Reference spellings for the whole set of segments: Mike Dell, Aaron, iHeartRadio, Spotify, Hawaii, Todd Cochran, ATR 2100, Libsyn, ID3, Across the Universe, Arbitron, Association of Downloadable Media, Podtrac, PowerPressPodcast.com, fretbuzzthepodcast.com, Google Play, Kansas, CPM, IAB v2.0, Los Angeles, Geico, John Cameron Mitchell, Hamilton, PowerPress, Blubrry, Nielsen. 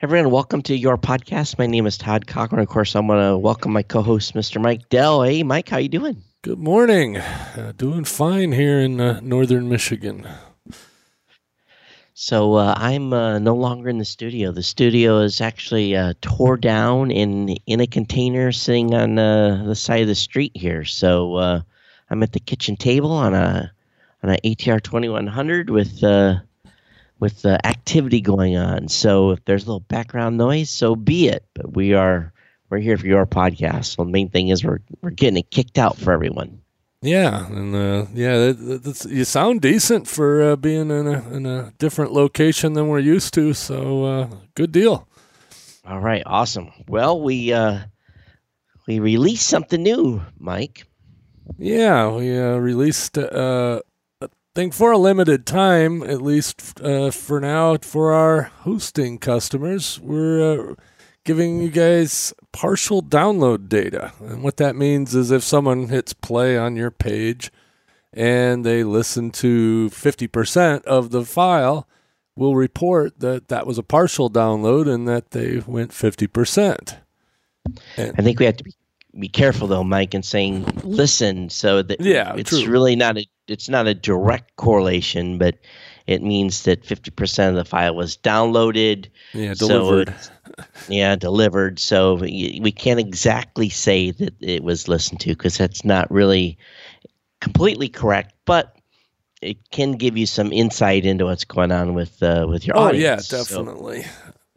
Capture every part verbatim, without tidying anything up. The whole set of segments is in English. Everyone, welcome to your podcast. My name is Todd Cochran. Of course, I'm going to welcome my co-host, Mister Mike Dell. Hey, Mike, how you doing? Good morning. Uh, doing fine here in uh, northern Michigan. So uh, I'm uh, no longer in the studio. The studio is actually uh, tore down in in a container sitting on uh, the side of the street here. So uh, I'm at the kitchen table on a on an A T R twenty-one hundred with uh, with uh, activity going on. So if there's a little background noise, so be it. But we are we're here for your podcast. So the main thing is we're we're getting it kicked out for everyone. Yeah, and uh, yeah, that, that's, you sound decent for uh, being in a in a different location than we're used to. So, uh, good deal. All right, awesome. Well, we uh, we released something new, Mike. Yeah, we uh, released uh, a thing for a limited time, at least uh, for now, for our hosting customers. We're uh, giving you guys partial download data. And what that means is if someone hits play on your page and they listen to fifty percent of the file, we'll report that that was a partial download and that they went fifty percent. And I think we have to be, be careful, though, Mike, in saying listen. So that yeah, it's true. really not a, it's not a direct correlation, but it means that fifty percent of the file was downloaded. Yeah, delivered. So yeah, delivered. So we can't exactly say that it was listened to because that's not really completely correct, but it can give you some insight into what's going on with uh, with your oh, audience. Oh, yeah, definitely. So,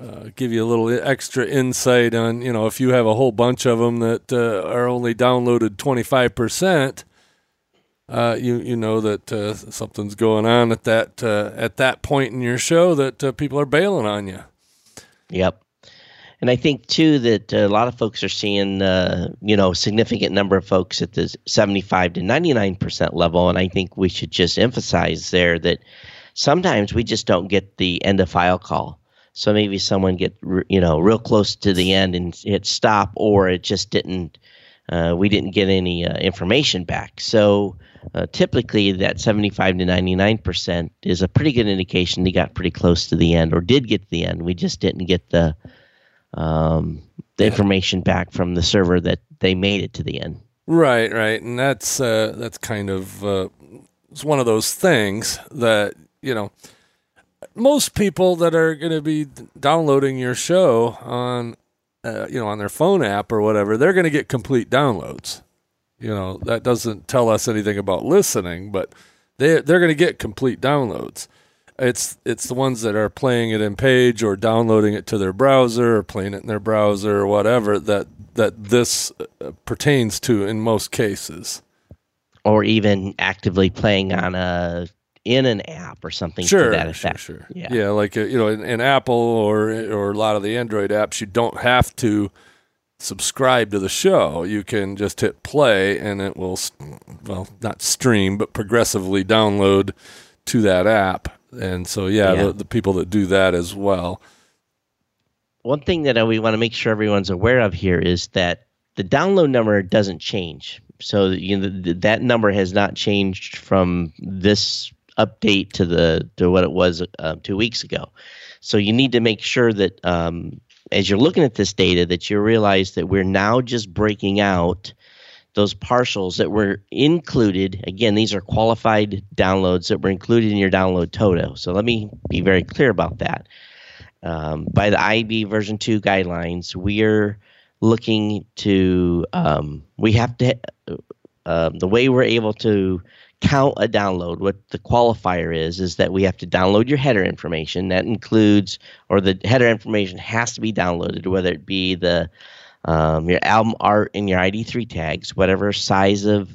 uh, give you a little extra insight on, you know, if you have a whole bunch of them that uh, are only downloaded twenty-five percent. Uh, you you know that uh, something's going on at that uh, at that point in your show that uh, people are bailing on you. Yep, and I think too that a lot of folks are seeing uh, you know, a significant number of folks at the seventy-five to ninety-nine percent level, and I think we should just emphasize there that sometimes we just don't get the end of file call. So maybe someone get re- you know real close to the end and hit stop, or it just didn't. Uh, we didn't get any uh, information back. So uh, typically that seventy-five to ninety-nine percent is a pretty good indication they got pretty close to the end or did get to the end. We just didn't get the um, the information back from the server that they made it to the end. Right, right. And that's uh, that's kind of uh, it's one of those things that, you know, most people that are going to be downloading your show on Uh, you know, on their phone app or whatever, they're going to get complete downloads. You know, that doesn't tell us anything about listening, but they they're going to get complete downloads. It's it's the ones that are playing it in page or downloading it to their browser or playing it in their browser or whatever that that this uh, pertains to in most cases, or even actively playing on a. in an app or something sure, to that effect. Sure, sure. Yeah. yeah, like, you know, in, in Apple or or a lot of the Android apps, you don't have to subscribe to the show. You can just hit play and it will, well, not stream, but progressively download to that app. And so, yeah, yeah. The, the people that do that as well. One thing that we want to make sure everyone's aware of here is that the download number doesn't change. So you know, that number has not changed from this update to the to what it was uh, two weeks ago. So you need to make sure that um, as you're looking at this data that you realize that we're now just breaking out those partials that were included. Again, these are qualified downloads that were included in your download total. So let me be very clear about that. Um, by the I A B version two guidelines, we're looking to um, we have to uh, the way we're able to count a download, what the qualifier is, is that we have to download your header information. That includes, or the header information has to be downloaded, whether it be the um, your album art and your I D three tags, whatever size of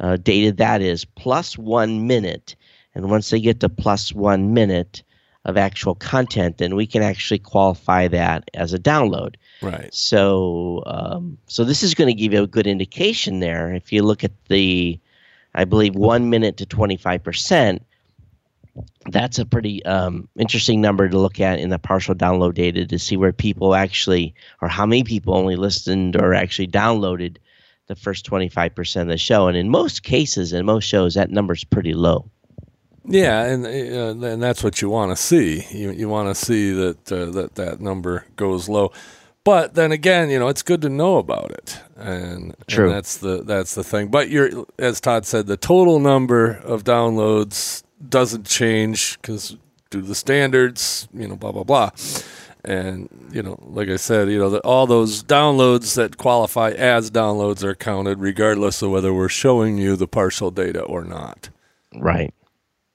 uh, data that is, plus one minute. And once they get to plus one minute of actual content, then we can actually qualify that as a download. Right. So, um, so this is going to give you a good indication there. If you look at the, I believe, one minute to twenty-five percent, that's a pretty um, interesting number to look at in the partial download data to see where people actually, or how many people only listened or actually downloaded the first twenty-five percent of the show. And in most cases, in most shows, that number's pretty low. Yeah, and uh, and that's what you want to see. You you want to see that uh, that that number goes low. But then again, you know, it's good to know about it, and, True. and that's the that's the thing. But you're, as Todd said, the total number of downloads doesn't change because due to the standards, you know, blah blah blah. And you know, like I said, you know, the, all those downloads that qualify as downloads are counted, regardless of whether we're showing you the partial data or not. Right.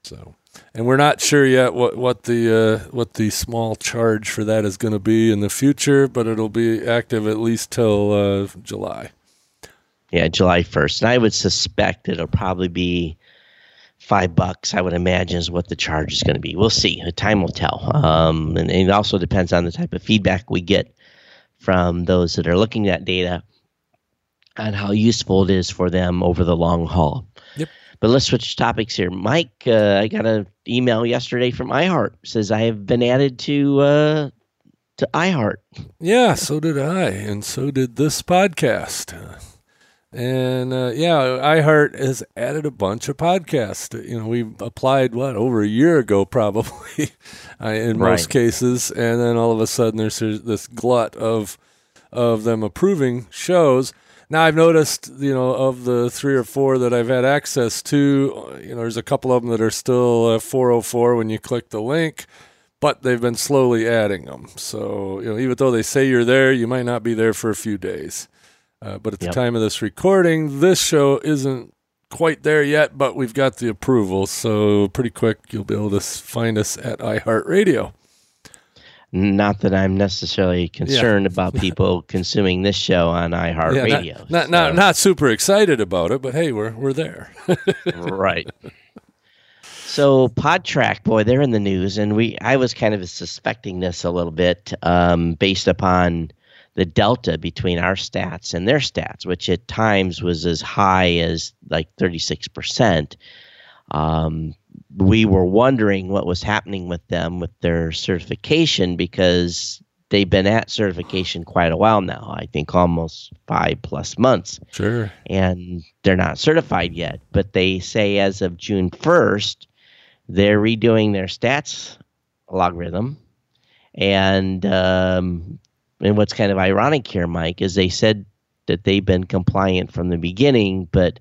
So, and we're not sure yet what what the uh, what the small charge for that is going to be in the future, but it'll be active at least till uh, July. Yeah, July first, and I would suspect it'll probably be five bucks. I would imagine is what the charge is going to be. We'll see. Time will tell, um, and, and it also depends on the type of feedback we get from those that are looking at data and how useful it is for them over the long haul. Yep. But let's switch topics here. Mike, uh, I got an email yesterday from iHeart. It says, I have been added to uh, to iHeart. Yeah, so did I, and so did this podcast. And, uh, yeah, iHeart has added a bunch of podcasts. You know, we applied, what, over a year ago probably in most right. cases. And then all of a sudden there's this glut of of them approving shows. Now, I've noticed, you know, of the three or four that I've had access to, you know, there's a couple of them that are still uh, four oh four when you click the link, but they've been slowly adding them. So, you know, even though they say you're there, you might not be there for a few days. Uh, but at yep. the time of this recording, this show isn't quite there yet, but we've got the approval. So pretty quick, you'll be able to find us at iHeartRadio. Not that I'm necessarily concerned yeah. about people consuming this show on iHeartRadio. Yeah, not, not, so. not, not super excited about it, but hey, we're we're there. Right. So Podtrac, boy, they're in the news, and we I was kind of suspecting this a little bit um, based upon the delta between our stats and their stats, which at times was as high as like thirty-six percent. Um We were wondering what was happening with them with their certification because they've been at certification quite a while now, I think almost five plus months. Sure. And they're not certified yet, but they say as of June first, they're redoing their stats logarithm. And, um, and what's kind of ironic here, Mike, is they said that they've been compliant from the beginning, but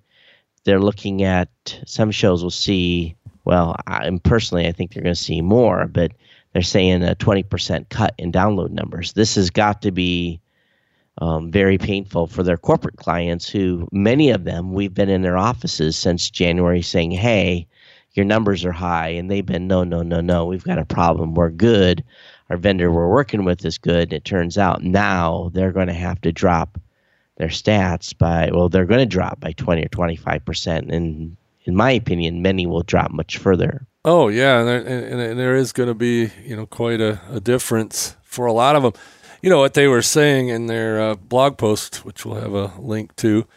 they're looking at some shows will see... Well, I, and personally, I think they're going to see more, but they're saying a twenty percent cut in download numbers. This has got to be um, very painful for their corporate clients who, many of them, we've been in their offices since January saying, hey, your numbers are high, and they've been, no, no, no, no, we've got a problem. We're good. Our vendor we're working with is good. And it turns out now they're going to have to drop their stats by, well, they're going to drop by twenty or twenty-five percent in In my opinion, many will drop much further. Oh, yeah, and there, and, and there is going to be, you know, quite a, a difference for a lot of them. You know, what they were saying in their uh, blog post, which we'll have a link to,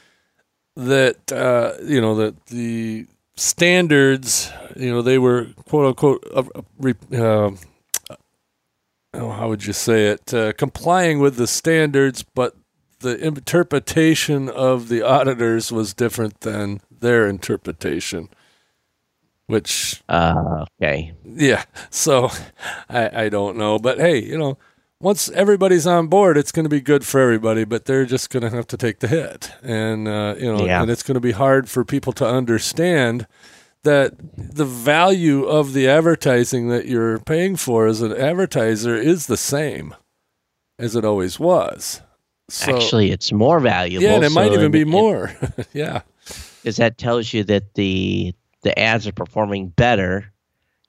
that, uh, you know, that the standards, you know, they were, quote-unquote, uh, uh, oh, how would you say it, uh, complying with the standards, but the interpretation of the auditors was different than their interpretation, which uh, okay, yeah. So I, I don't know, but hey, you know, once everybody's on board, it's going to be good for everybody. But they're just going to have to take the hit, and uh, you know, yeah. and it's going to be hard for people to understand that the value of the advertising that you're paying for as an advertiser is the same as it always was. So, actually, it's more valuable. Yeah, and it so might even and, be more. And, yeah. Because that tells you that the the ads are performing better.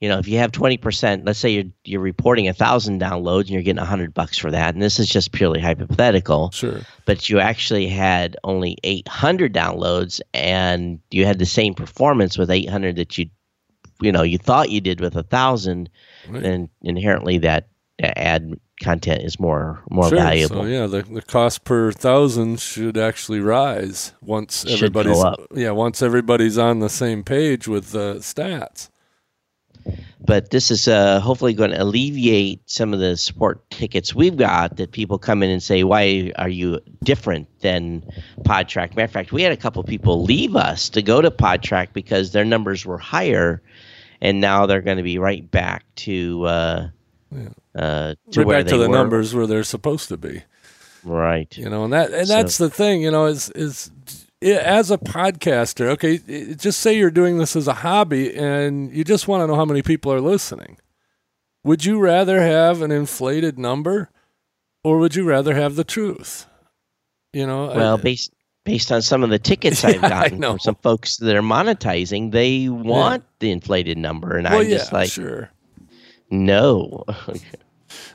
You know, if you have twenty percent, let's say you're you're reporting one thousand downloads and you're getting one hundred bucks for that, and this is just purely hypothetical. Sure. But you actually had only eight hundred downloads and you had the same performance with eight hundred that you you know, you thought you did with one thousand, right. And inherently that ad content is more more sure. valuable. So yeah, the, the cost per thousand should actually rise once should everybody's go up. Yeah, once everybody's on the same page with the uh, stats. But this is uh, hopefully going to alleviate some of the support tickets we've got that people come in and say, why are you different than Podtrac? Matter of fact, we had a couple people leave us to go to Podtrac because their numbers were higher. and now they're going to be right back to uh, yeah. uh, to right where back they to the were. Numbers where they're supposed to be. Right. You know, and that and so. that's the thing. You know, is is it, as a podcaster, okay, it, just say you're doing this as a hobby, and you just want to know how many people are listening. Would you rather have an inflated number, or would you rather have the truth? You know, well, I, based based on some of the tickets yeah, I've gotten from some folks that are monetizing, they want yeah. the inflated number, and well, I'm yeah, just like, sure. no.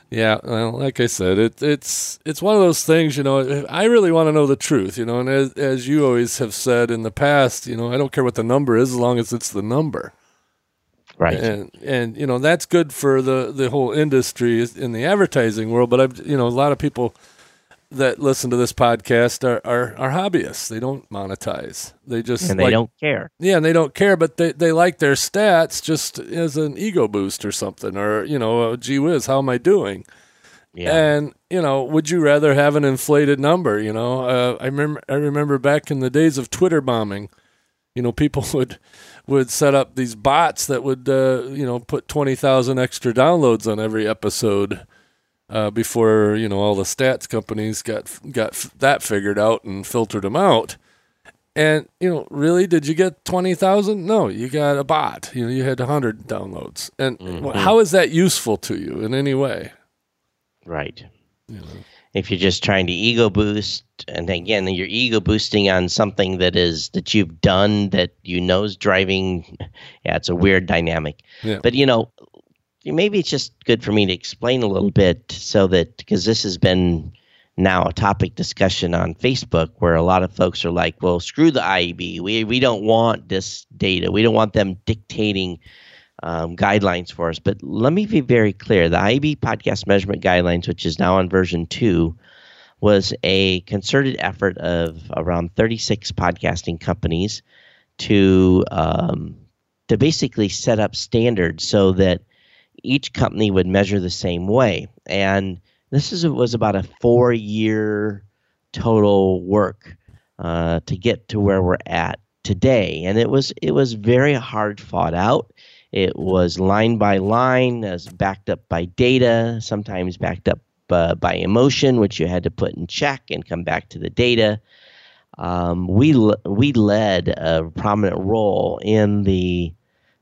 Yeah, well, like I said, it, it's it's one of those things, you know, I really want to know the truth, you know, and as, as you always have said in the past, you know, I don't care what the number is as long as it's the number. Right. And, and you know, that's good for the, the whole industry in the advertising world, but, I've you know, a lot of people that listen to this podcast are, are, are hobbyists. They don't monetize. They just And they like, don't care. Yeah, and they don't care, but they, they like their stats just as an ego boost or something, or, you know, oh, gee whiz, how am I doing? Yeah. And, you know, would you rather have an inflated number, you know? Uh, I remember I remember back in the days of Twitter bombing, you know, people would would set up these bots that would, uh, you know, put twenty thousand extra downloads on every episode uh, before, you know, all the stats companies got got that figured out and filtered them out. And, you know, really, did you get twenty thousand? No, you got a bot. You know, you had one hundred downloads. And mm-hmm. how is that useful to you in any way? Right. You know. If you're just trying to ego boost, and again, you're ego boosting on something that is that you've done that you know is driving, yeah, it's a weird dynamic. Yeah. But, you know, maybe it's just good for me to explain a little bit so that, because this has been now a topic discussion on Facebook where a lot of folks are like, well, screw the I A B. We, we don't want this data. We don't want them dictating Um, guidelines for us. But let me be very clear. The I A B podcast measurement guidelines, which is now on version two, was a concerted effort of around thirty-six podcasting companies to um, to basically set up standards so that each company would measure the same way. And this is was about a four-year total work uh, to get to where we're at today. And it was it was very hard fought out. It was line by line, as backed up by data, sometimes backed up uh, by emotion, which you had to put in check and come back to the data. Um, we le- we led a prominent role in the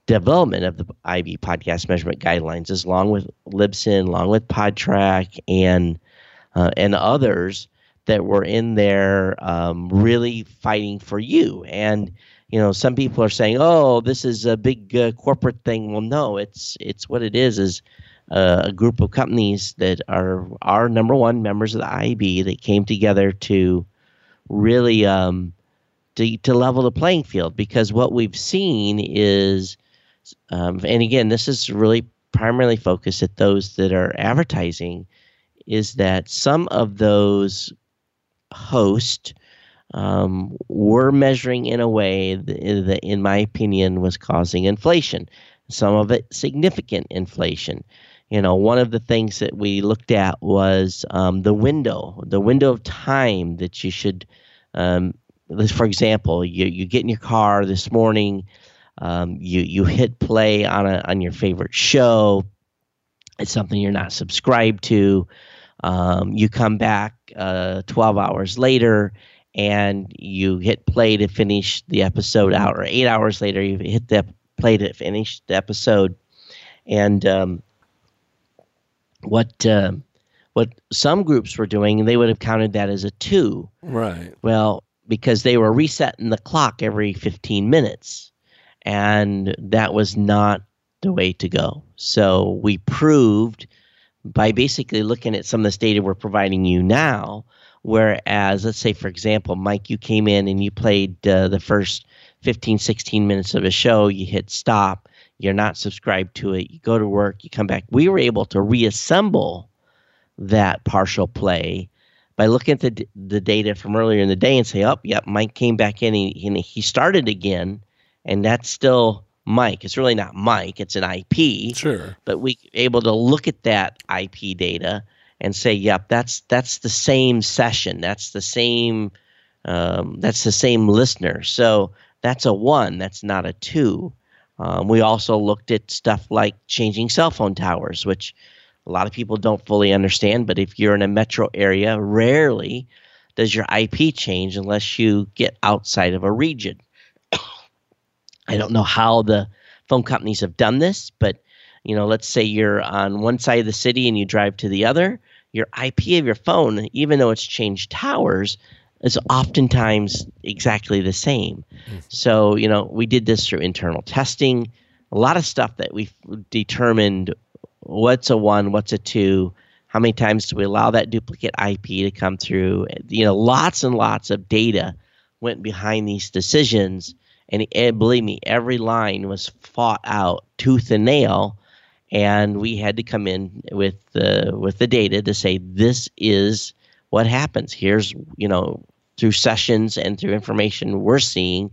development of the I A B podcast measurement guidelines, as along with Libsyn, along with Podtrac, and uh, and others that were in there um, really fighting for you. And you know, some people are saying, "Oh, this is a big uh, corporate thing." Well, no, it's it's what it is is uh, a group of companies that are are number one members of the I A B that came together to really um, to to level the playing field, because what we've seen is, um, and again, this is really primarily focused at those that are advertising, is that some of those hosts Um, were measuring in a way that, that, in my opinion, was causing inflation. Some of it significant inflation. You know, one of the things that we looked at was um, the window, the window of time that you should, um, for example, you, you get in your car this morning, um, you you hit play on a, on your favorite show. It's something you're not subscribed to. Um, you come back uh, twelve hours later, and you hit play to finish the episode out, or eight hours later, you hit the play to finish the episode. And um, what uh, what some groups were doing, they would have counted that as a two. Right. Well, because they were resetting the clock every fifteen minutes, and that was not the way to go. So we proved by basically looking at some of this data we're providing you now. Whereas, let's say, for example, Mike, you came in and you played uh, the first fifteen, sixteen minutes of a show. You hit stop. You're not subscribed to it. You go to work. You come back. We were able to reassemble that partial play by looking at the, the data from earlier in the day and say, oh, yep, Mike came back in and he, and he started again, and that's still Mike. It's really not Mike. It's an I P. Sure. But we were able to look at that I P data and say, yep, that's that's the same session, that's the same, um, that's the same listener. So that's a one, that's not a two. Um, we also looked at stuff like changing cell phone towers, which a lot of people don't fully understand. But if you're in a metro area, rarely does your I P change unless you get outside of a region. I don't know how the phone companies have done this, but you know, let's say you're on one side of the city and you drive to the other, your I P of your phone, even though it's changed towers, is oftentimes exactly the same. So, you know, we did this through internal testing, a lot of stuff that we determined what's a one, what's a two, how many times do we allow that duplicate I P to come through? You know, lots and lots of data went behind these decisions. And, and believe me, every line was fought out tooth and nail. And we had to come in with the with the data to say, this is what happens. Here's, you know, through sessions and through information we're seeing,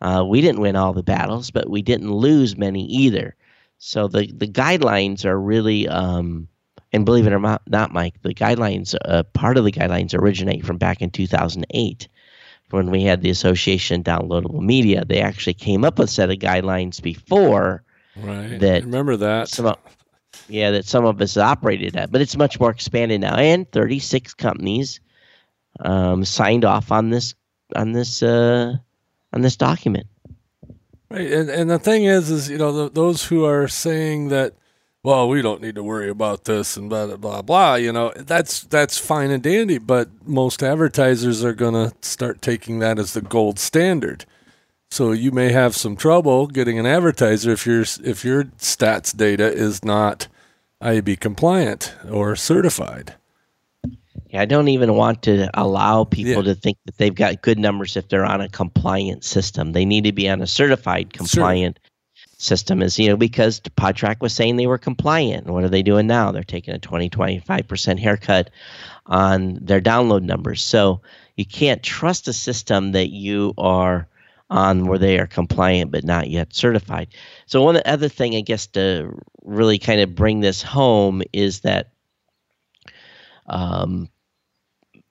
uh, we didn't win all the battles, but we didn't lose many either. So the, the guidelines are really, um, and believe it or not, Mike, the guidelines, uh, part of the guidelines originate from back in two thousand eight. When we had the Association of Downloadable Media, they actually came up with a set of guidelines before. Right. That I remember that. Some of, yeah, that some of us operated at. But it's much more expanded now. And thirty-six companies um, signed off on this on this uh, on this document. Right. And and the thing is, is you know, the, those who are saying that, well, we don't need to worry about this and blah, blah, blah, blah. You know, that's that's fine and dandy, but most advertisers are going to start taking that as the gold standard. So you may have some trouble getting an advertiser if, you're, if your stats data is not I A B compliant or certified. Yeah, I don't even want to allow people yeah. to think that they've got good numbers if they're on a compliant system. They need to be on a certified compliant system. Sure. System is, you know, because Podtrac was saying they were compliant. What are they doing now? They're taking a twenty, twenty-five percent haircut on their download numbers. So you can't trust a system that you are on where they are compliant but not yet certified. So one other thing, I guess, to really kind of bring this home is that um,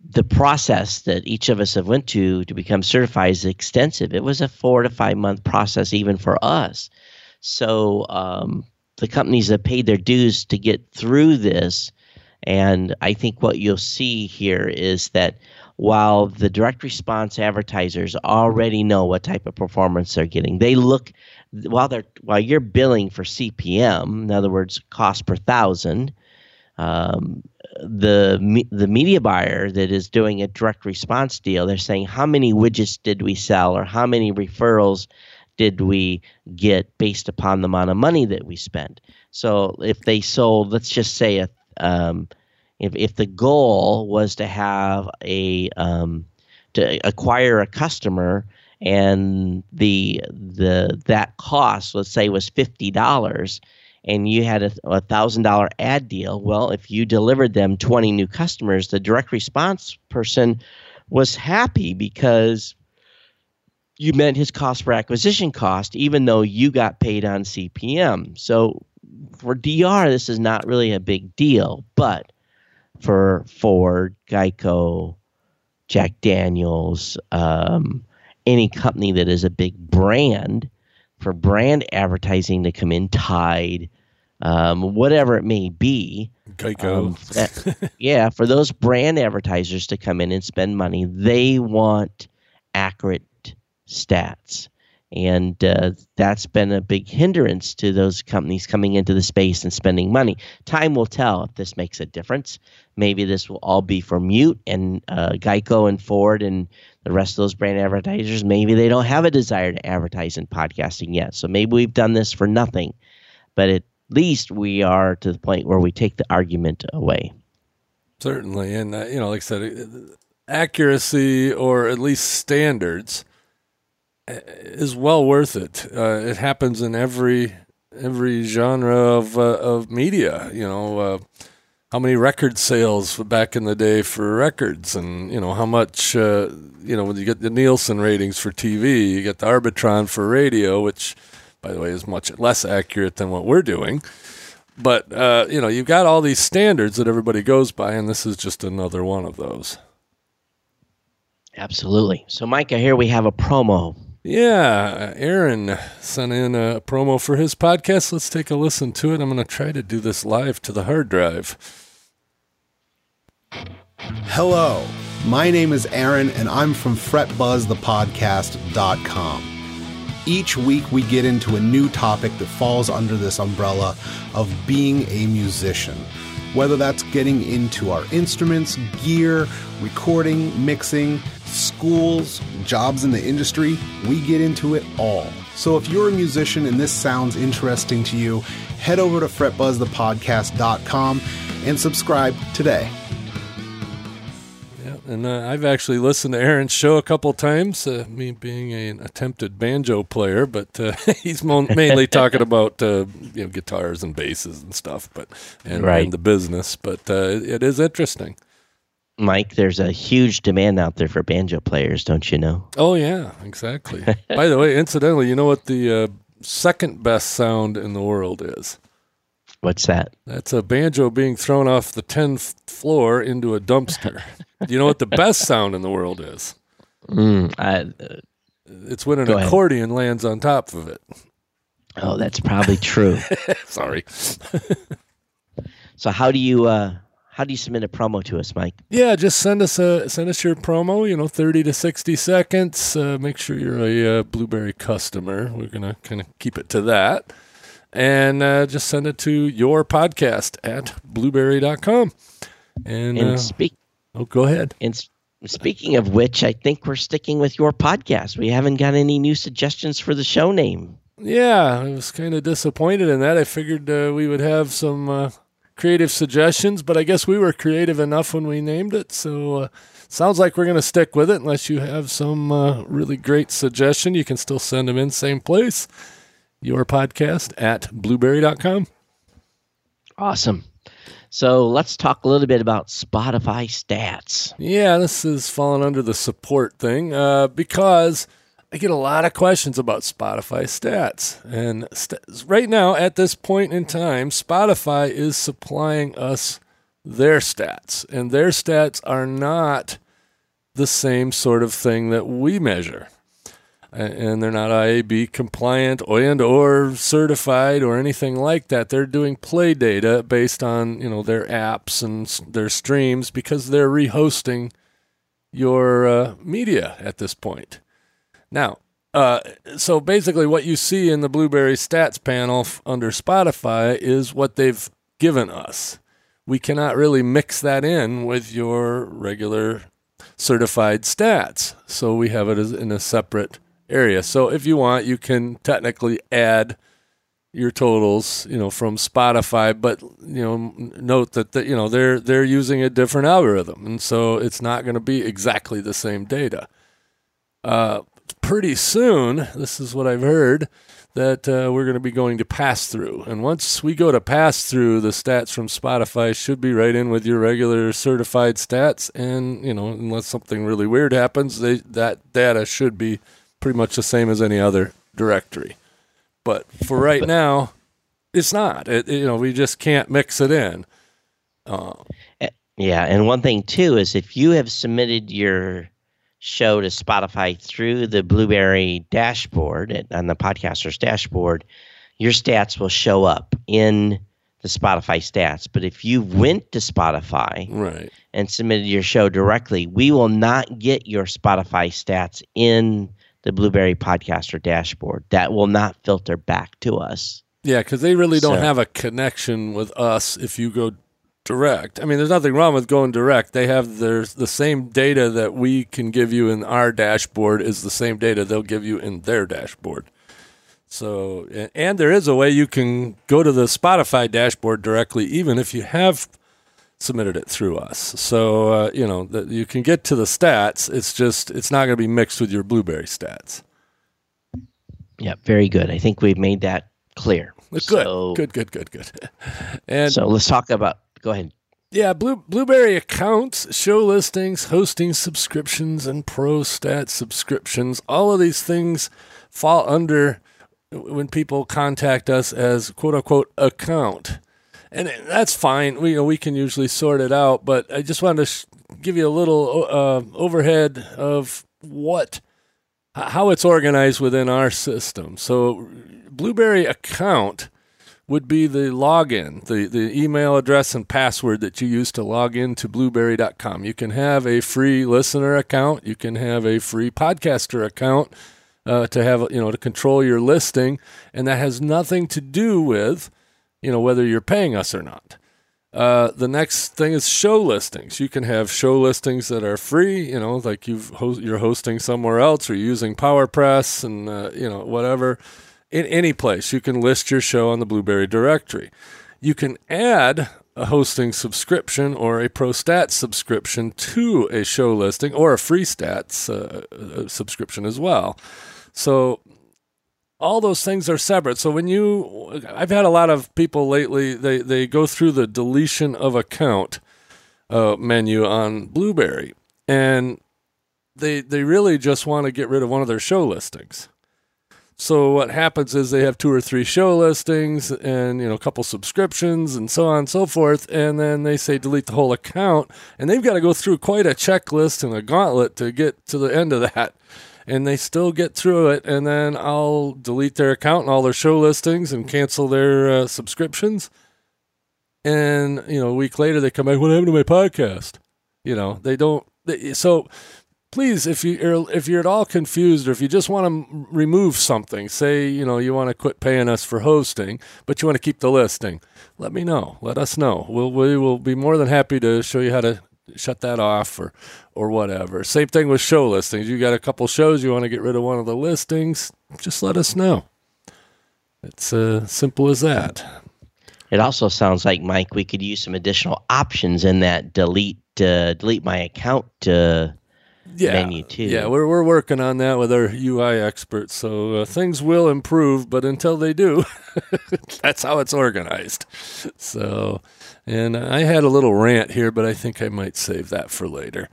the process that each of us have went to to become certified is extensive. It was a four to five month process even for us. So um, the companies have paid their dues to get through this, and I think what you'll see here is that while the direct response advertisers already know what type of performance they're getting, they look while they're while you're billing for C P M, in other words, cost per thousand. Um, the the media buyer that is doing a direct response deal, they're saying how many widgets did we sell or how many referrals did we get based upon the amount of money that we spent? So if they sold, let's just say, a, um, if if the goal was to have a um, to acquire a customer and the the that cost, let's say, was fifty dollars, and you had a one thousand dollars ad deal. Well, if you delivered them twenty new customers, the direct response person was happy because you meant his cost per acquisition cost, even though you got paid on C P M. So for D R, this is not really a big deal, but for Ford, Geico, Jack Daniels, um, any company that is a big brand, for brand advertising to come in, Tide, um, whatever it may be. Geico. Um, that, yeah, for those brand advertisers to come in and spend money, they want accurate stats, and uh, that's been a big hindrance to those companies coming into the space and spending money. Time will tell if this makes a difference. Maybe this will all be for mute, and uh, Geico and Ford and the rest of those brand advertisers, maybe they don't have a desire to advertise in podcasting yet. So maybe we've done this for nothing, but at least we are to the point where we take the argument away. Certainly, and uh, you know, like I said, accuracy or at least standards is well worth it. Uh, it happens in every every genre of uh, of media. You know, uh, how many record sales back in the day for records, and you know how much. Uh, you know, when you get the Nielsen ratings for T V, you get the Arbitron for radio, which, by the way, is much less accurate than what we're doing. But uh, you know, you've got all these standards that everybody goes by, and this is just another one of those. Absolutely. So, Mike, I hear we have a promo. Yeah, Aaron sent in a promo for his podcast. Let's take a listen to it. I'm going to try to do this live to the hard drive. Hello, my name is Aaron, and I'm from fret buzz the podcast dot com. Each week we get into a new topic that falls under this umbrella of being a musician. Whether that's getting into our instruments, gear, recording, mixing, schools, jobs in the industry, we get into it all. So if you're a musician and this sounds interesting to you, head over to fret buzz the podcast dot com and subscribe today. And uh, I've actually listened to Aaron's show a couple times, uh, me being a, an attempted banjo player, but uh, he's mo- mainly talking about uh, you know, guitars and basses and stuff, but and, right. and the business. But uh, it is interesting. Mike, there's a huge demand out there for banjo players, don't you know? Oh, yeah, exactly. By the way, incidentally, you know what the uh, second best sound in the world is? What's that? That's a banjo being thrown off the tenth floor into a dumpster. You know what the best sound in the world is? Mm, I, uh, it's when an accordion ahead. lands on top of it. Oh, that's probably true. Sorry. So how do you uh, how do you submit a promo to us, Mike? Yeah, just send us a send us your promo. You know, thirty to sixty seconds. Uh, make sure you're a uh, Blubrry customer. We're gonna kind of keep it to that. And uh, just send it to your podcast at blubrry dot com. And, and uh, speak. Oh, go ahead. And sp- speaking of which, I think we're sticking with your podcast. We haven't got any new suggestions for the show name. Yeah, I was kind of disappointed in that. I figured uh, we would have some uh, creative suggestions, but I guess we were creative enough when we named it. So uh, sounds like we're going to stick with it unless you have some uh, really great suggestion. You can still send them in, same place. Your podcast at blubrry dot com. Awesome. So let's talk a little bit about Spotify stats. Yeah, this is falling under the support thing uh, because I get a lot of questions about Spotify stats. And st- right now, at this point in time, Spotify is supplying us their stats. And their stats are not the same sort of thing that we measure. And they're not I A B compliant or and or certified or anything like that. They're doing play data based on, you know, their apps and their streams because they're rehosting your uh, media at this point. Now, uh, so basically what you see in the Blubrry stats panel f- under Spotify is what they've given us. We cannot really mix that in with your regular certified stats. So we have it as in a separate area. So if you want, you can technically add your totals, you know, from Spotify, but, you know, note that, the, you know, they're they're using a different algorithm, and so it's not going to be exactly the same data. Uh, pretty soon, this is what I've heard, that uh, we're going to be going to pass-through, and once we go to pass-through, the stats from Spotify should be right in with your regular certified stats, and, you know, unless something really weird happens, they, that data should be pretty much the same as any other directory. But for right now, it's not. It, you know, we just can't mix it in. Uh, yeah, and one thing, too, is if you have submitted your show to Spotify through the Blubrry dashboard, on the podcaster's dashboard, your stats will show up in the Spotify stats. But if you went to Spotify right. and submitted your show directly, we will not get your Spotify stats in the Blubrry podcaster dashboard. That will not filter back to us. Yeah, because they really don't so. have a connection with us if you go direct. I mean, there's nothing wrong with going direct. They have their the same data that we can give you in our dashboard is the same data they'll give you in their dashboard. So, and, and there is a way you can go to the Spotify dashboard directly, even if you have submitted it through us. So, uh, you know, the, you can get to the stats. It's just, it's not going to be mixed with your Blubrry stats. Yeah, very good. I think we've made that clear. Good, so, good, good, good, good. And so let's talk about, go ahead. Yeah, Blue, Blubrry accounts, show listings, hosting subscriptions, and pro stat subscriptions. All of these things fall under when people contact us as quote-unquote account. And that's fine. We you know, we can usually sort it out, but I just wanted to sh- give you a little uh, overhead of what how it's organized within our system. So Blubrry account would be the login, the, the email address and password that you use to log in to blubrry dot com. You can have a free listener account. You can have a free podcaster account uh, to have, you know, to control your listing. And that has nothing to do with, you know, whether you're paying us or not. Uh, the next thing is show listings. You can have show listings that are free, you know, like you've host, you're hosting somewhere else or using PowerPress and, uh, you know, whatever. In any place, you can list your show on the Blubrry directory. You can add a hosting subscription or a ProStats subscription to a show listing or a FreeStats uh, subscription as well. So all those things are separate. So when you, I've had a lot of people lately, they, they go through the deletion of account uh, menu on Blubrry, and they they really just want to get rid of one of their show listings. So what happens is they have two or three show listings and, you know, a couple subscriptions and so on and so forth. And then they say delete the whole account, and they've got to go through quite a checklist and a gauntlet to get to the end of that. And they still get through it. And then I'll delete their account and all their show listings and cancel their uh, subscriptions. And, you know, a week later they come back, what happened to my podcast? You know, they don't. They, so... Please, if you if you're at all confused, or if you just want to remove something, say you know you want to quit paying us for hosting, but you want to keep the listing, let me know. Let us know. We'll we will be more than happy to show you how to shut that off or or whatever. Same thing with show listings. You got a couple shows you want to get rid of one of the listings, just let us know. It's uh, simple as that. It also sounds like, Mike, we could use some additional options in that delete uh, delete my account. Uh Yeah, menu too. yeah, we're we're working on that with our U I experts, so uh, things will improve. But until they do, that's how it's organized. So, and I had a little rant here, but I think I might save that for later.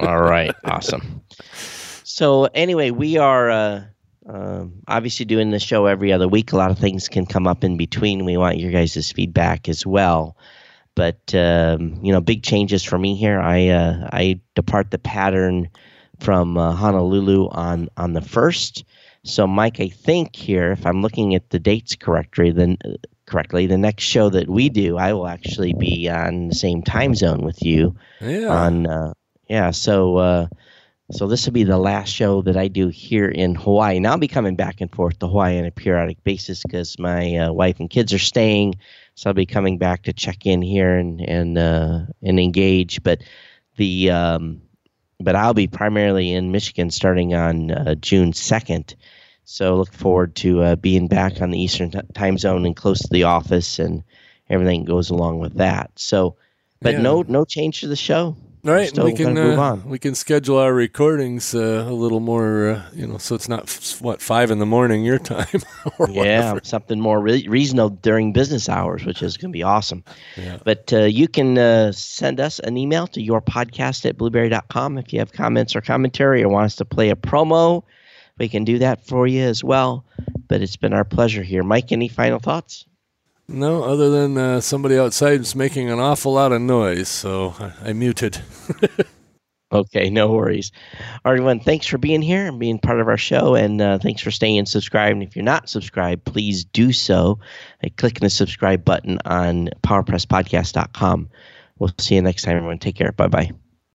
All right, awesome. So anyway, we are uh, uh, obviously doing the show every other week. A lot of things can come up in between. We want your guys' feedback as well. But, um, you know, big changes for me here. I uh, I depart the pattern from uh, Honolulu on, on the first. So, Mike, I think here, if I'm looking at the dates correctly, then, uh, correctly, the next show that we do, I will actually be on the same time zone with you. Yeah. On, uh, yeah, so uh, so this will be the last show that I do here in Hawaii. And I'll be coming back and forth to Hawaii on a periodic basis because my uh, wife and kids are staying. So I'll be coming back to check in here and and uh, and engage, but the um, but I'll be primarily in Michigan starting on uh, June second. So look forward to uh, being back on the Eastern t- time zone and close to the office and everything goes along with that. So, but yeah. no no change to the show. All right, we can uh, move on. We can schedule our recordings uh, a little more, uh, you know, so it's not f- what five in the morning your time. or yeah, whatever. Something more re- reasonable during business hours, which is going to be awesome. Yeah. But uh, you can uh, send us an email to your podcast at blubrry dot com if you have comments or commentary or want us to play a promo. We can do that for you as well. But it's been our pleasure here, Mike. Any final thoughts? No, other than uh, somebody outside is making an awful lot of noise, so I, I muted. Okay, no worries. All right, everyone, thanks for being here and being part of our show, and uh, thanks for staying subscribed. And if you're not subscribed, please do so by clicking the subscribe button on power press podcast dot com. We'll see you next time, everyone. Take care. Bye-bye.